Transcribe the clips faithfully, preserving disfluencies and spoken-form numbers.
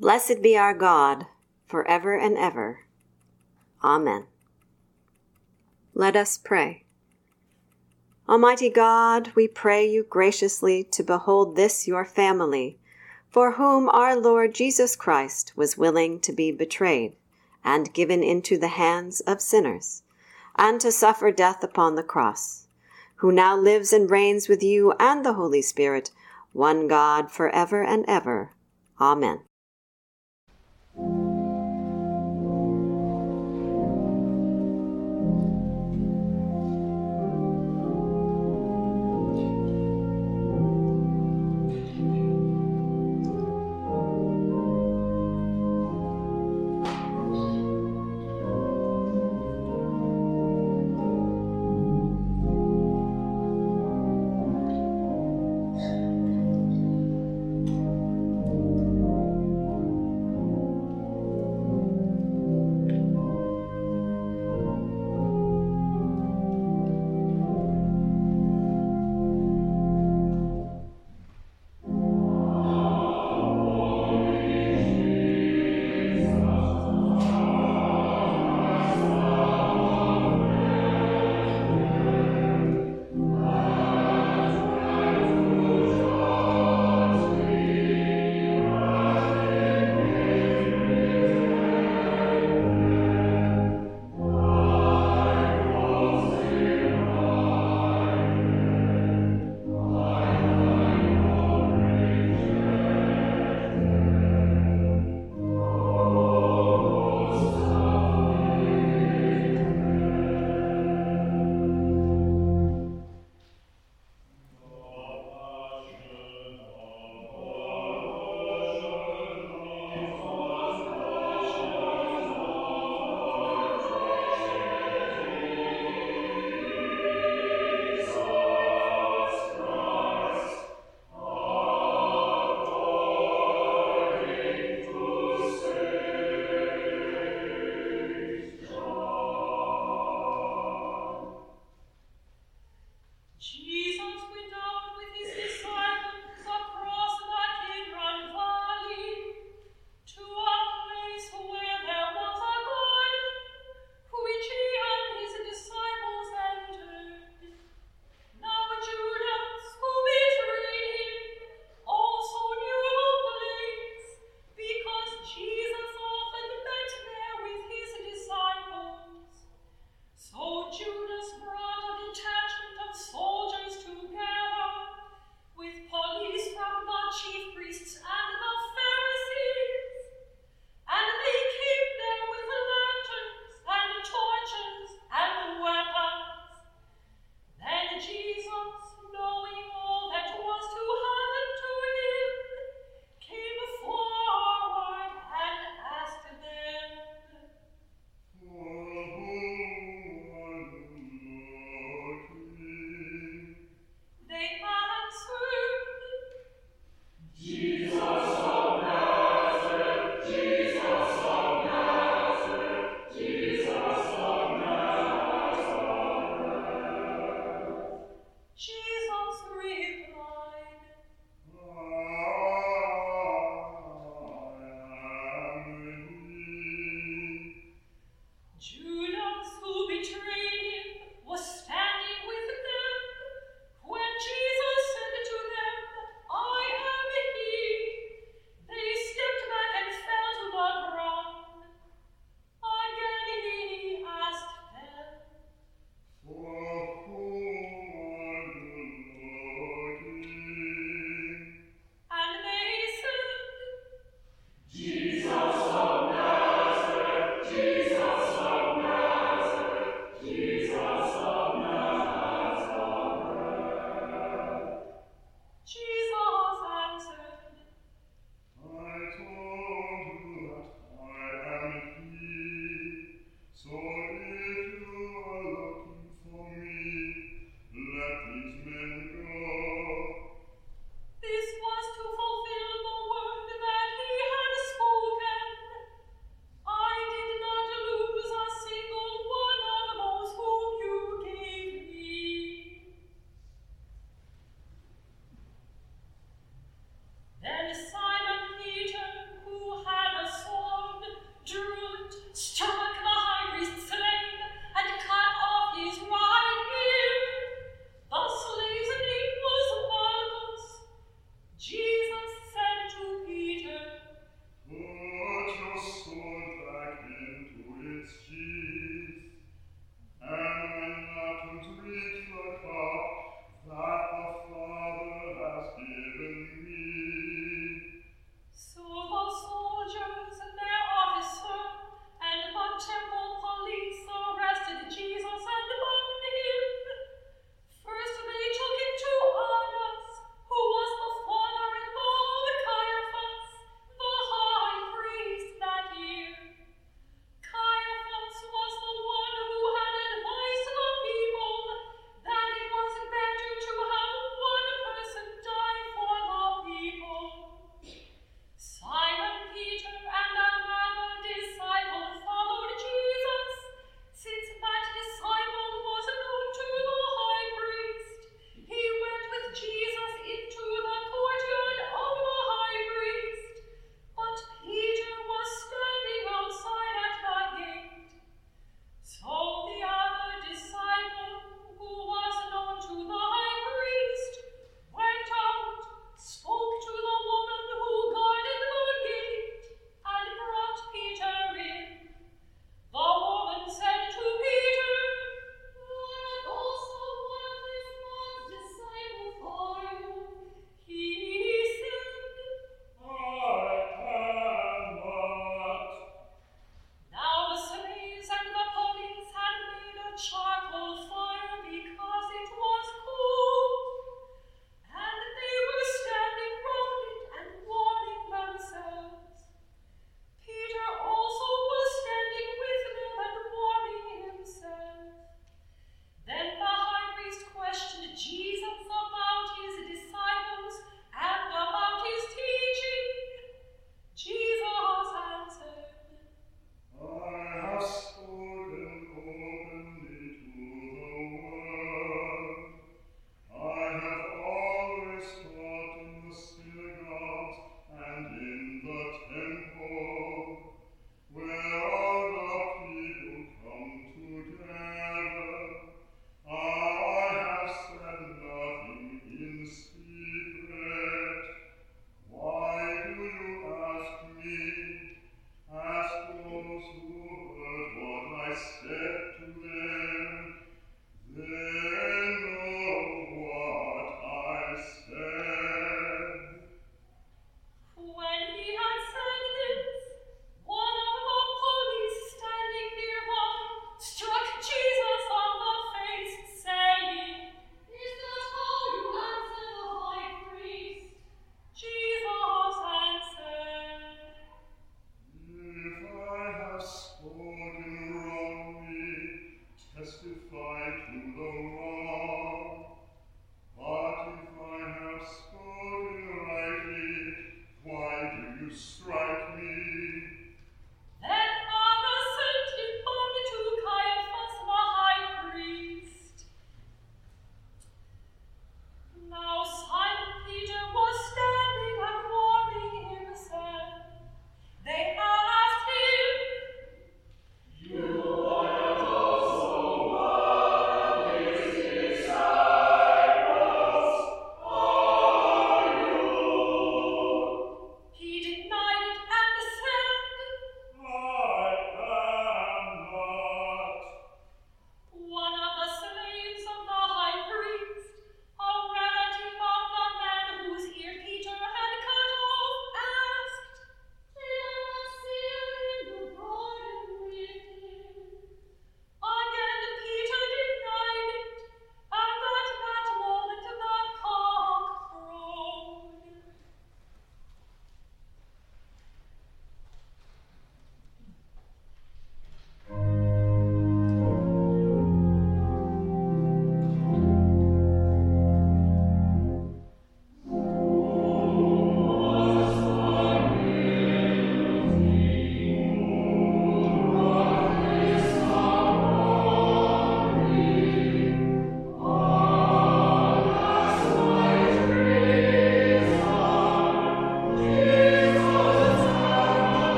Blessed be our God, forever and ever. Amen. Let us pray. Almighty God, we pray you graciously to behold this your family, for whom our Lord Jesus Christ was willing to be betrayed and given into the hands of sinners, and to suffer death upon the cross, who now lives and reigns with you and the Holy Spirit, one God, forever and ever. Amen.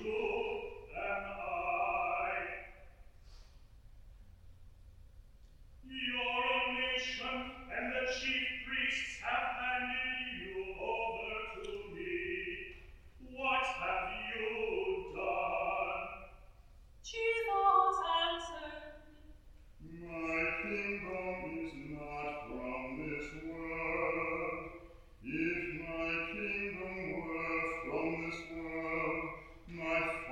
If my kingdom were from this world, my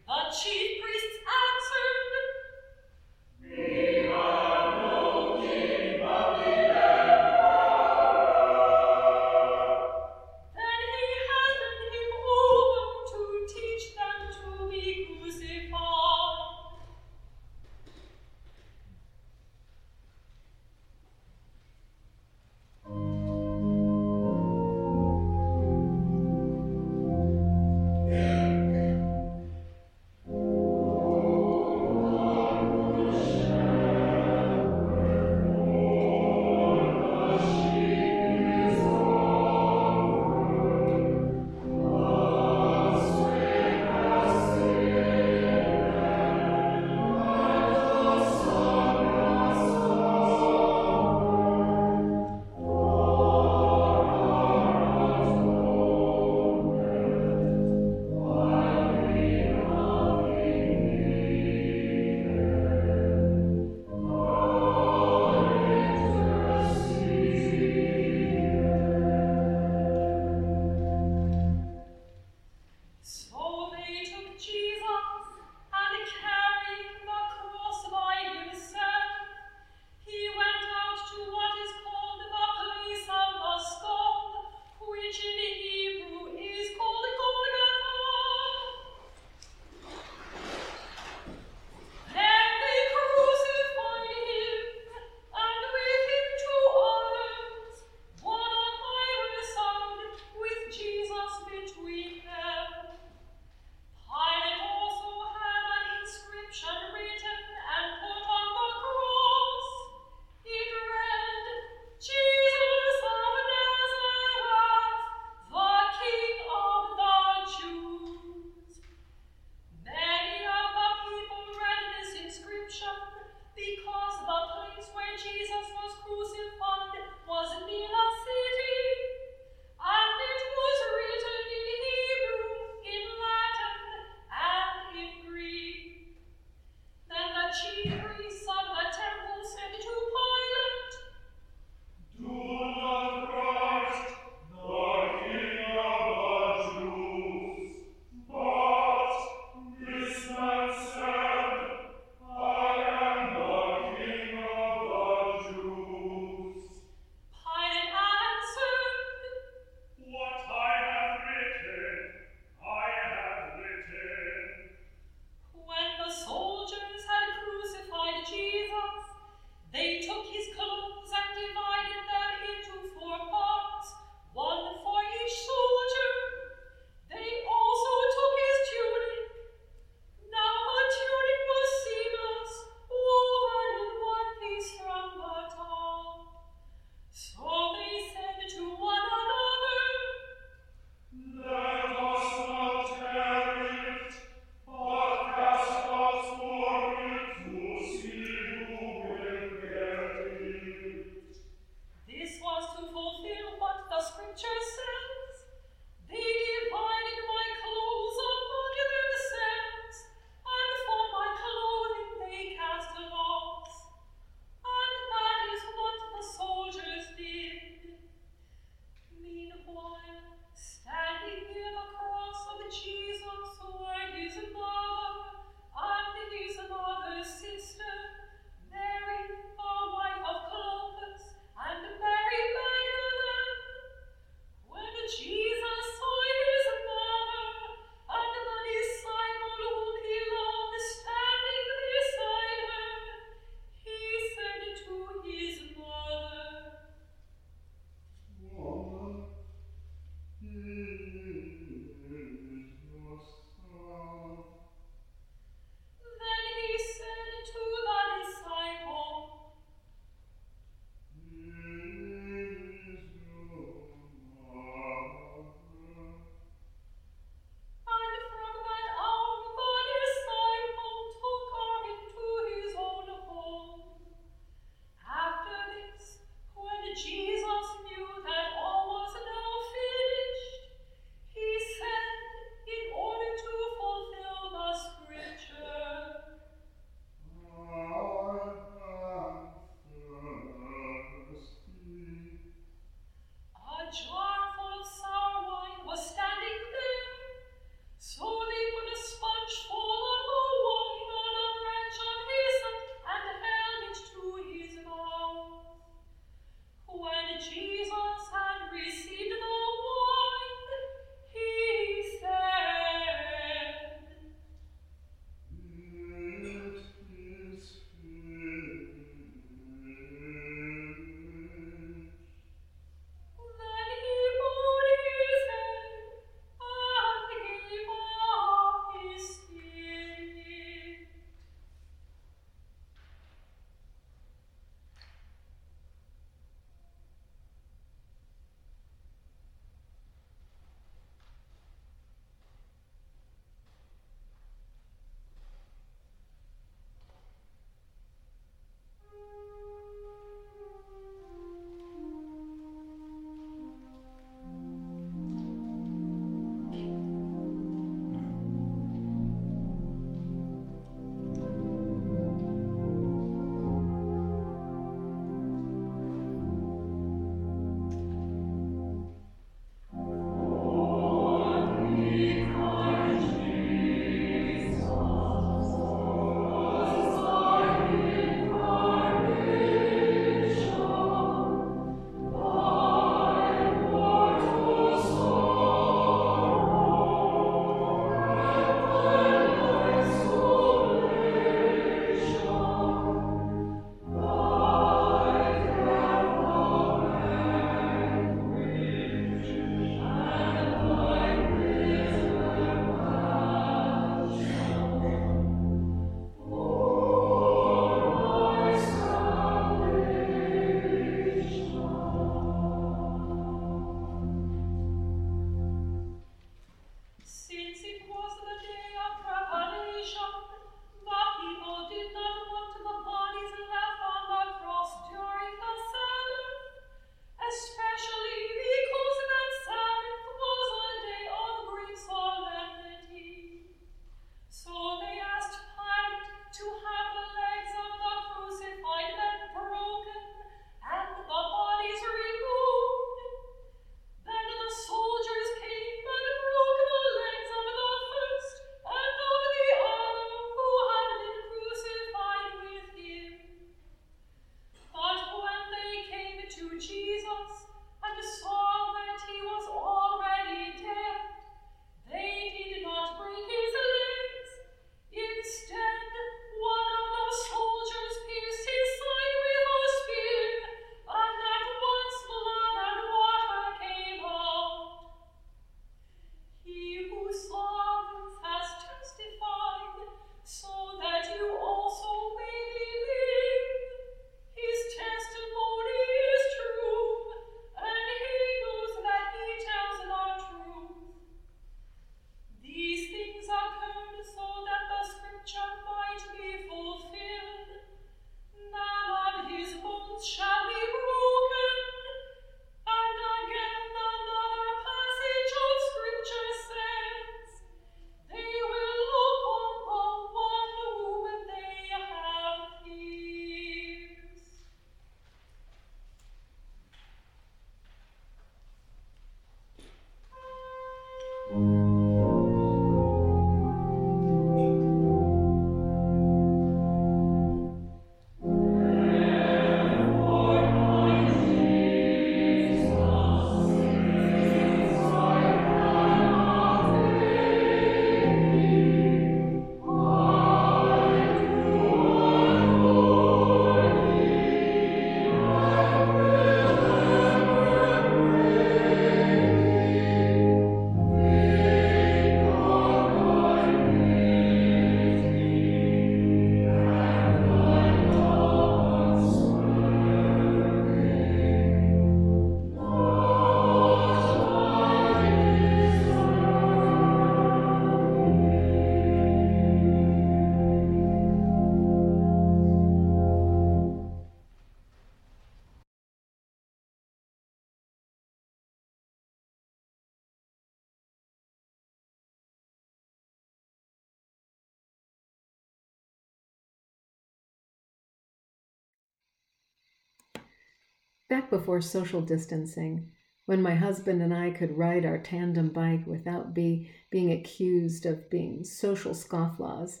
back before social distancing, when my husband and I could ride our tandem bike without be, being accused of being social scofflaws,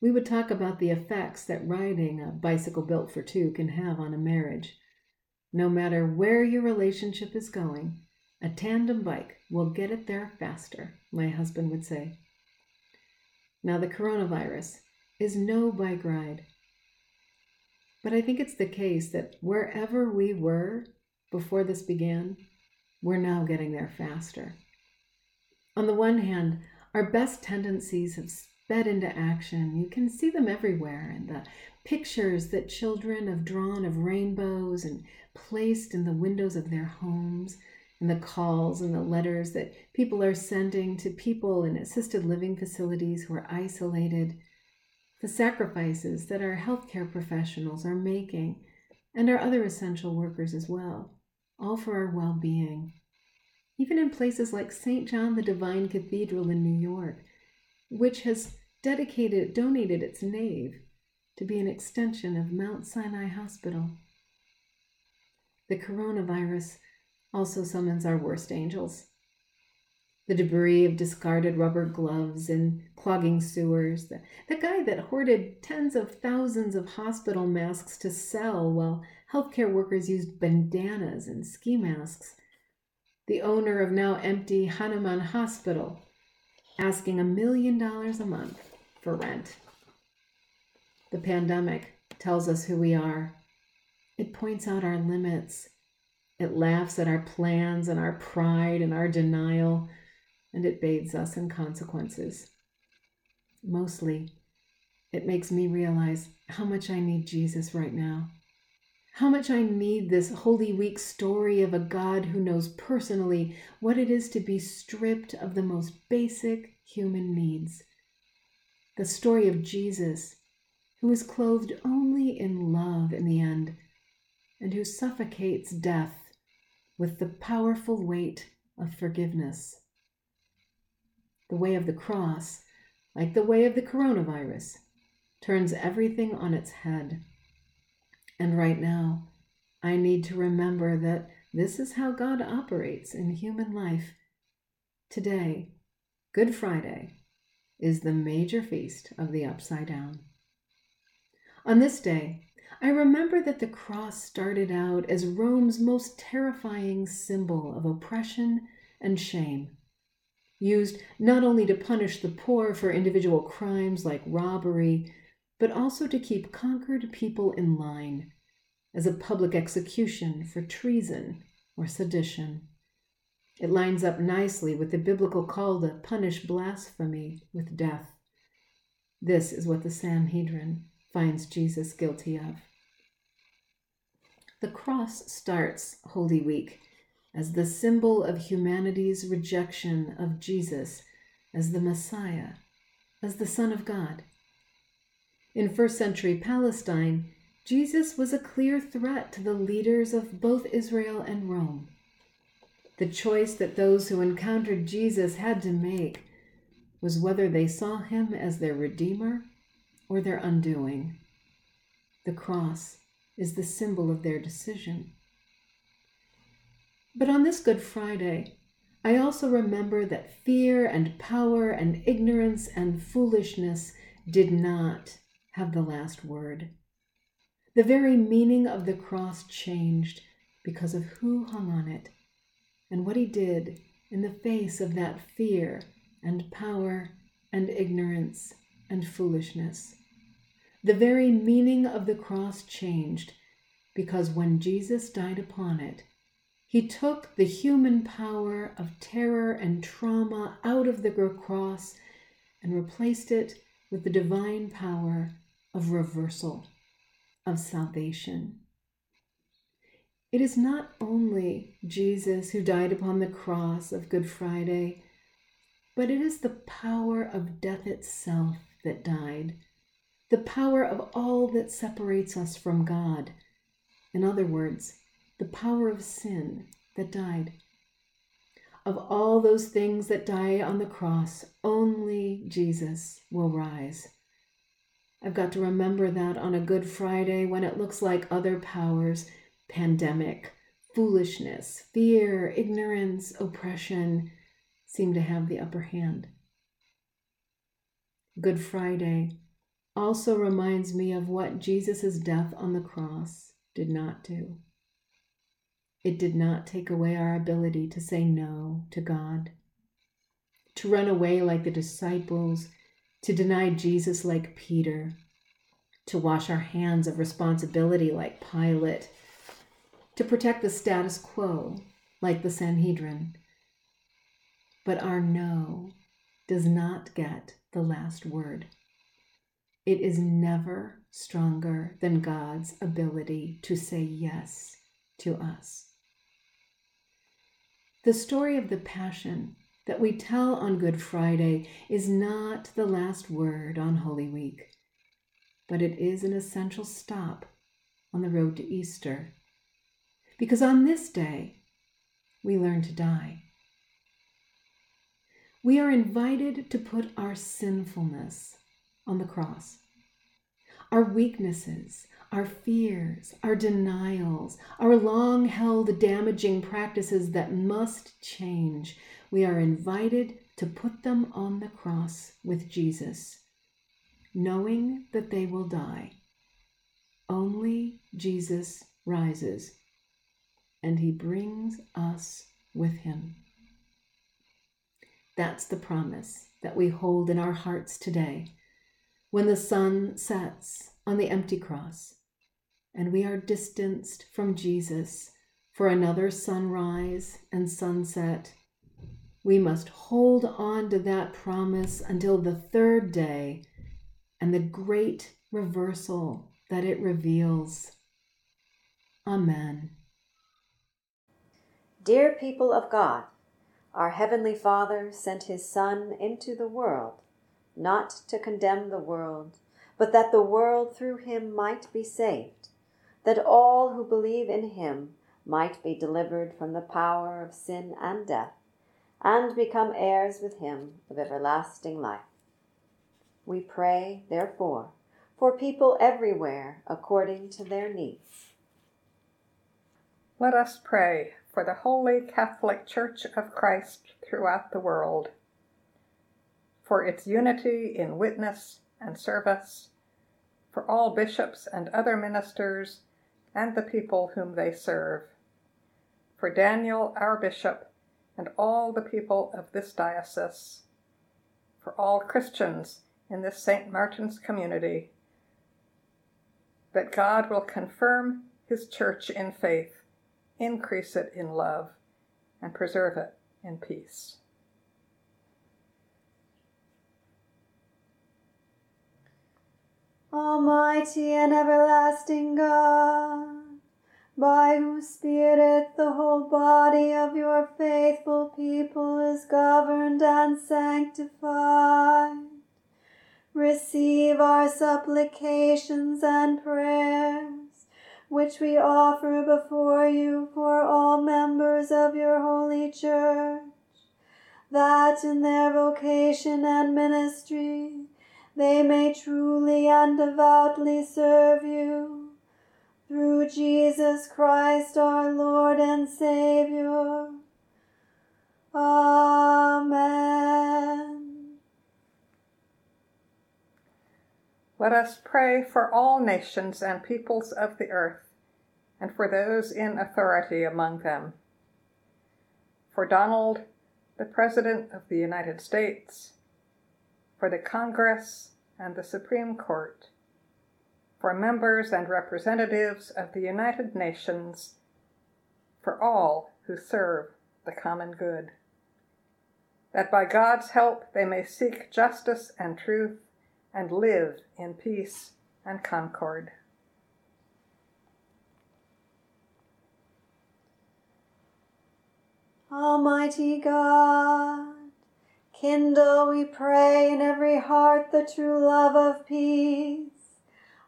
we would talk about the effects that riding a bicycle built for two can have on a marriage. No matter where your relationship is going, a tandem bike will get it there faster, my husband would say. Now, the coronavirus is no bike ride. But I think it's the case that wherever we were before this began, we're now getting there faster. On the one hand, our best tendencies have sped into action. You can see them everywhere in the pictures that children have drawn of rainbows and placed in the windows of their homes, and the calls and the letters that people are sending to people in assisted living facilities who are isolated, the sacrifices that our healthcare professionals are making, and our other essential workers as well, all for our well-being. Even in places like Saint John the Divine Cathedral in New York, which has dedicated, donated its nave to be an extension of Mount Sinai Hospital. The coronavirus also summons our worst angels. The debris of discarded rubber gloves and clogging sewers, the, the guy that hoarded tens of thousands of hospital masks to sell while healthcare workers used bandanas and ski masks, the owner of now empty Hanuman Hospital, asking a million dollars a month for rent. The pandemic tells us who we are. It points out our limits. It laughs at our plans and our pride and our denial, and it bathes us in consequences. Mostly, it makes me realize how much I need Jesus right now, how much I need this Holy Week story of a God who knows personally what it is to be stripped of the most basic human needs. The story of Jesus, who is clothed only in love in the end, and who suffocates death with the powerful weight of forgiveness. The way of the cross, like the way of the coronavirus, turns everything on its head. And right now, I need to remember that this is how God operates in human life. Today, Good Friday, is the major feast of the Upside Down. On this day, I remember that the cross started out as Rome's most terrifying symbol of oppression and shame, used not only to punish the poor for individual crimes like robbery, but also to keep conquered people in line as a public execution for treason or sedition. It lines up nicely with the biblical call to punish blasphemy with death. This is what the Sanhedrin finds Jesus guilty of. The cross starts Holy Week as the symbol of humanity's rejection of Jesus as the Messiah, as the Son of God. In first century Palestine, Jesus was a clear threat to the leaders of both Israel and Rome. The choice that those who encountered Jesus had to make was whether they saw him as their Redeemer or their undoing. The cross is the symbol of their decision. But on this Good Friday, I also remember that fear and power and ignorance and foolishness did not have the last word. The very meaning of the cross changed because of who hung on it and what he did in the face of that fear and power and ignorance and foolishness. The very meaning of the cross changed because when Jesus died upon it, he took the human power of terror and trauma out of the cross and replaced it with the divine power of reversal, of salvation. It is not only Jesus who died upon the cross of Good Friday, but it is the power of death itself that died, the power of all that separates us from God. In other words, the power of sin that died. Of all those things that die on the cross, only Jesus will rise. I've got to remember that on a Good Friday when it looks like other powers, pandemic, foolishness, fear, ignorance, oppression seem to have the upper hand. Good Friday also reminds me of what Jesus' death on the cross did not do. It did not take away our ability to say no to God, to run away like the disciples, to deny Jesus like Peter, to wash our hands of responsibility like Pilate, to protect the status quo like the Sanhedrin. But our no does not get the last word. It is never stronger than God's ability to say yes to us. The story of the Passion that we tell on Good Friday is not the last word on Holy Week, but it is an essential stop on the road to Easter, because on this day, we learn to die. We are invited to put our sinfulness on the cross, our weaknesses, our fears, our denials, our long-held damaging practices that must change. We are invited to put them on the cross with Jesus, knowing that they will die. Only Jesus rises, and he brings us with him. That's the promise that we hold in our hearts today, when the sun sets on the empty cross and we are distanced from Jesus for another sunrise and sunset. We must hold on to that promise until the third day and the great reversal that it reveals. Amen. Dear people of God, our Heavenly Father sent His Son into the world, not to condemn the world, but that the world through Him might be saved, that all who believe in Him might be delivered from the power of sin and death, and become heirs with Him of everlasting life. We pray, therefore, for people everywhere according to their needs. Let us pray for the Holy Catholic Church of Christ throughout the world, for its unity in witness and service, for all bishops and other ministers and the people whom they serve, for Daniel, our bishop, and all the people of this diocese, for all Christians in this Saint Martin's community, that God will confirm His church in faith, increase it in love, and preserve it in peace. Almighty and everlasting God, by whose Spirit the whole body of your faithful people is governed and sanctified, receive our supplications and prayers, which we offer before you for all members of your holy church, that in their vocation and ministry they may truly and devoutly serve you, through Jesus Christ, our Lord and Savior. Amen. Let us pray for all nations and peoples of the earth, and for those in authority among them. For Donald, the President of the United States, for the Congress and the Supreme Court, for members and representatives of the United Nations, for all who serve the common good, that by God's help they may seek justice and truth and live in peace and concord. Almighty God, kindle, we pray, in every heart the true love of peace,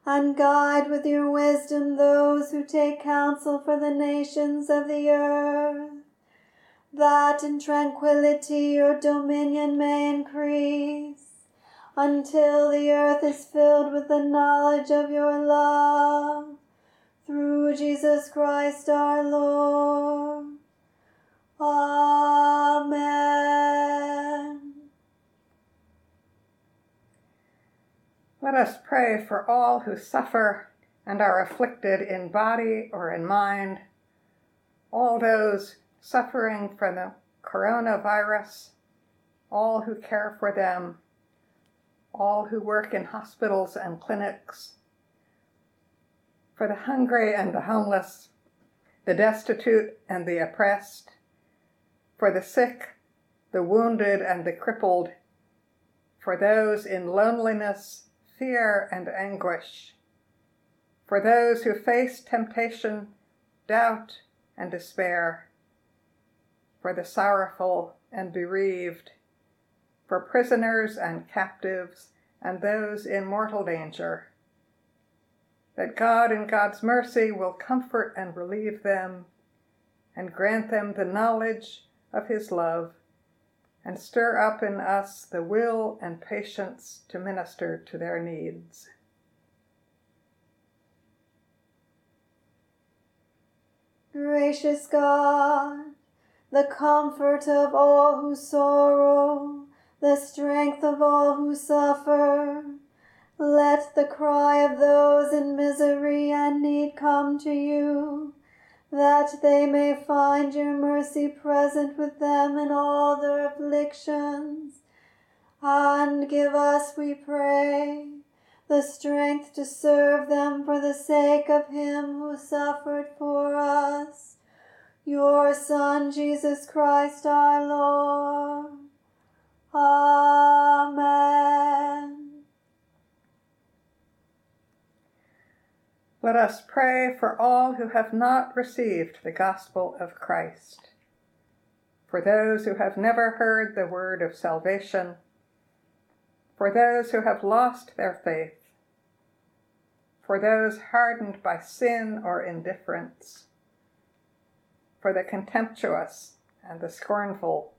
and guide with your wisdom those who take counsel for the nations of the earth, that in tranquility your dominion may increase, until the earth is filled with the knowledge of your love, through Jesus Christ our Lord. Amen. Let us pray for all who suffer and are afflicted in body or in mind, all those suffering from the coronavirus, all who care for them, all who work in hospitals and clinics, for the hungry and the homeless, the destitute and the oppressed, for the sick, the wounded and the crippled, for those in loneliness, fear, and anguish, for those who face temptation, doubt, and despair, for the sorrowful and bereaved, for prisoners and captives and those in mortal danger, that God in God's mercy will comfort and relieve them and grant them the knowledge of his love and stir up in us the will and patience to minister to their needs. Gracious God, the comfort of all who sorrow, the strength of all who suffer, let the cry of those in misery and need come to you, that they may find your mercy present with them in all their afflictions. And give us, we pray, the strength to serve them for the sake of him who suffered for us, your Son, Jesus Christ our Lord. Amen. Let us pray for all who have not received the gospel of Christ, for those who have never heard the word of salvation, for those who have lost their faith, for those hardened by sin or indifference, for the contemptuous and the scornful,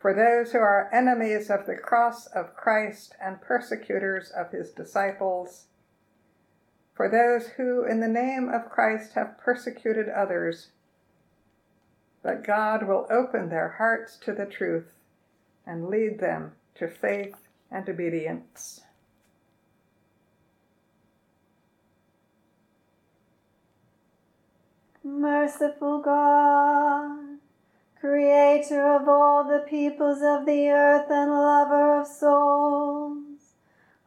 for those who are enemies of the cross of Christ and persecutors of his disciples, for those who, in the name of Christ, have persecuted others, that God will open their hearts to the truth and lead them to faith and obedience. Merciful God, Creator of all the peoples of the earth and lover of souls,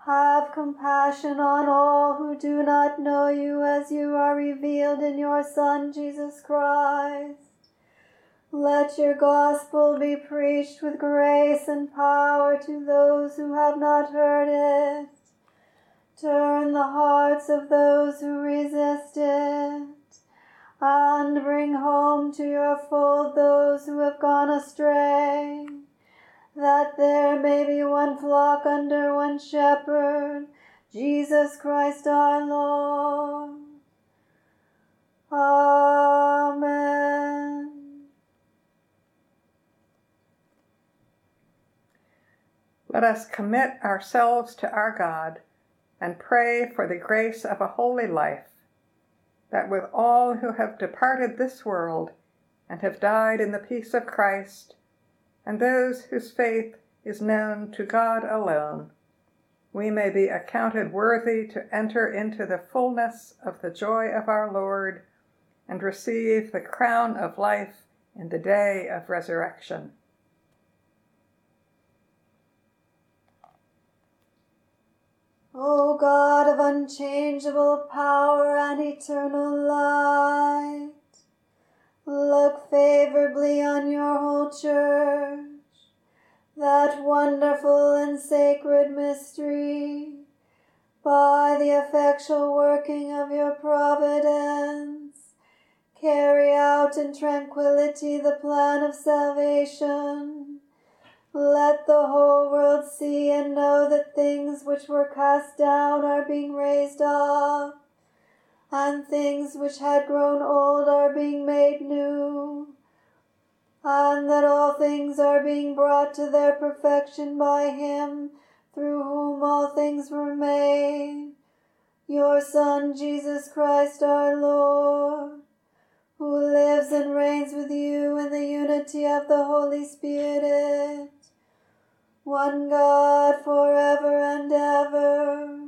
have compassion on all who do not know you as you are revealed in your Son, Jesus Christ. Let your gospel be preached with grace and power to those who have not heard it. Turn the hearts of those who resist it, and bring home to your fold those who have gone astray, that there may be one flock under one shepherd, Jesus Christ our Lord. Amen. Let us commit ourselves to our God and pray for the grace of a holy life, that with all who have departed this world and have died in the peace of Christ, and those whose faith is known to God alone, we may be accounted worthy to enter into the fullness of the joy of our Lord and receive the crown of life in the day of resurrection. O God of unchangeable power and eternal light, look favorably on your whole church, that wonderful and sacred mystery, by the effectual working of your providence, carry out in tranquility the plan of salvation. Let the whole world see and know that things which were cast down are being raised up, and things which had grown old are being made new, and that all things are being brought to their perfection by him through whom all things were made, your Son, Jesus Christ our Lord, who lives and reigns with you in the unity of the Holy Spirit, one God forever and ever.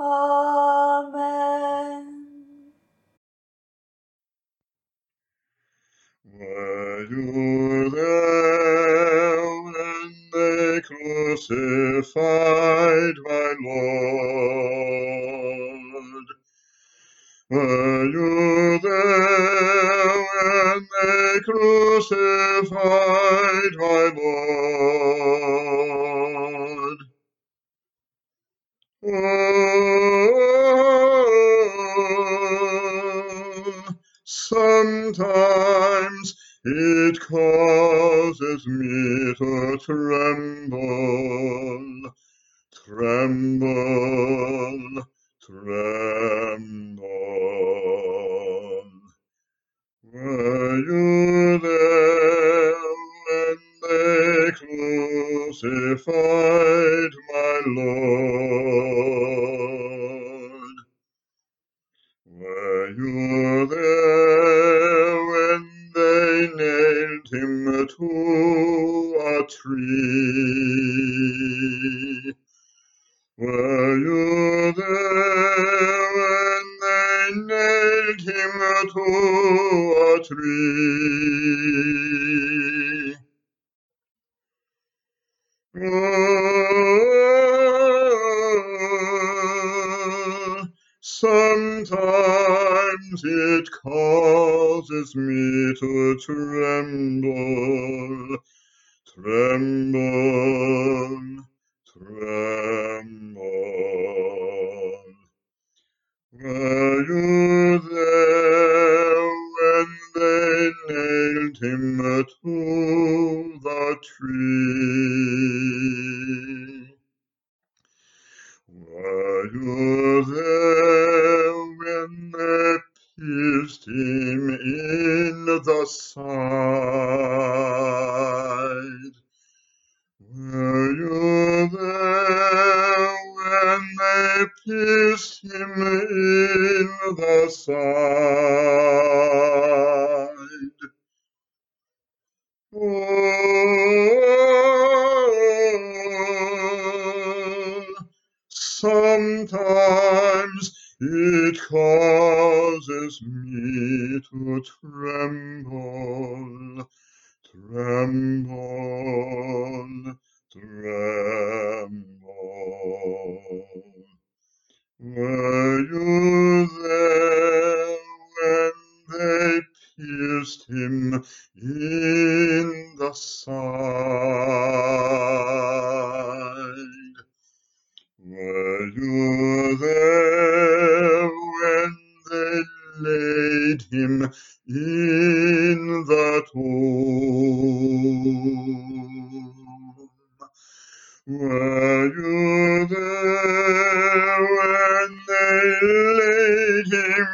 Amen. Were you there when they crucified my Lord? Were you there when they crucified my Lord? Oh, sometimes it causes me to tremble, tremble, tremble. Were you there when they crucified my Lord? Were you there when they nailed him to a tree? Were you there when they nailed him to a tree? Oh, sometimes it causes me to tremble, tremble, tremble. Were you there when they nailed him to the tree? Were you there when they pierced him in the side? Were you there when they pierced him in the side? Oh, sometimes it causes me to tremble, tremble, tremble. Were you there when they pierced him in the side? Were you there when they laid him in the tomb? Were you there when they laid him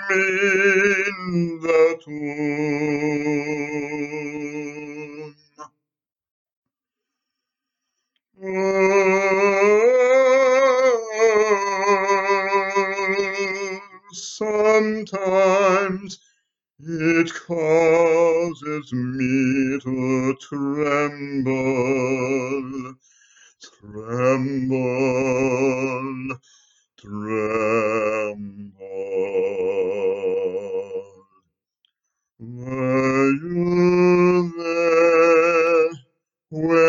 in the tomb? Oh, sometimes it causes me to tremble, tremble, tremble. Were you there?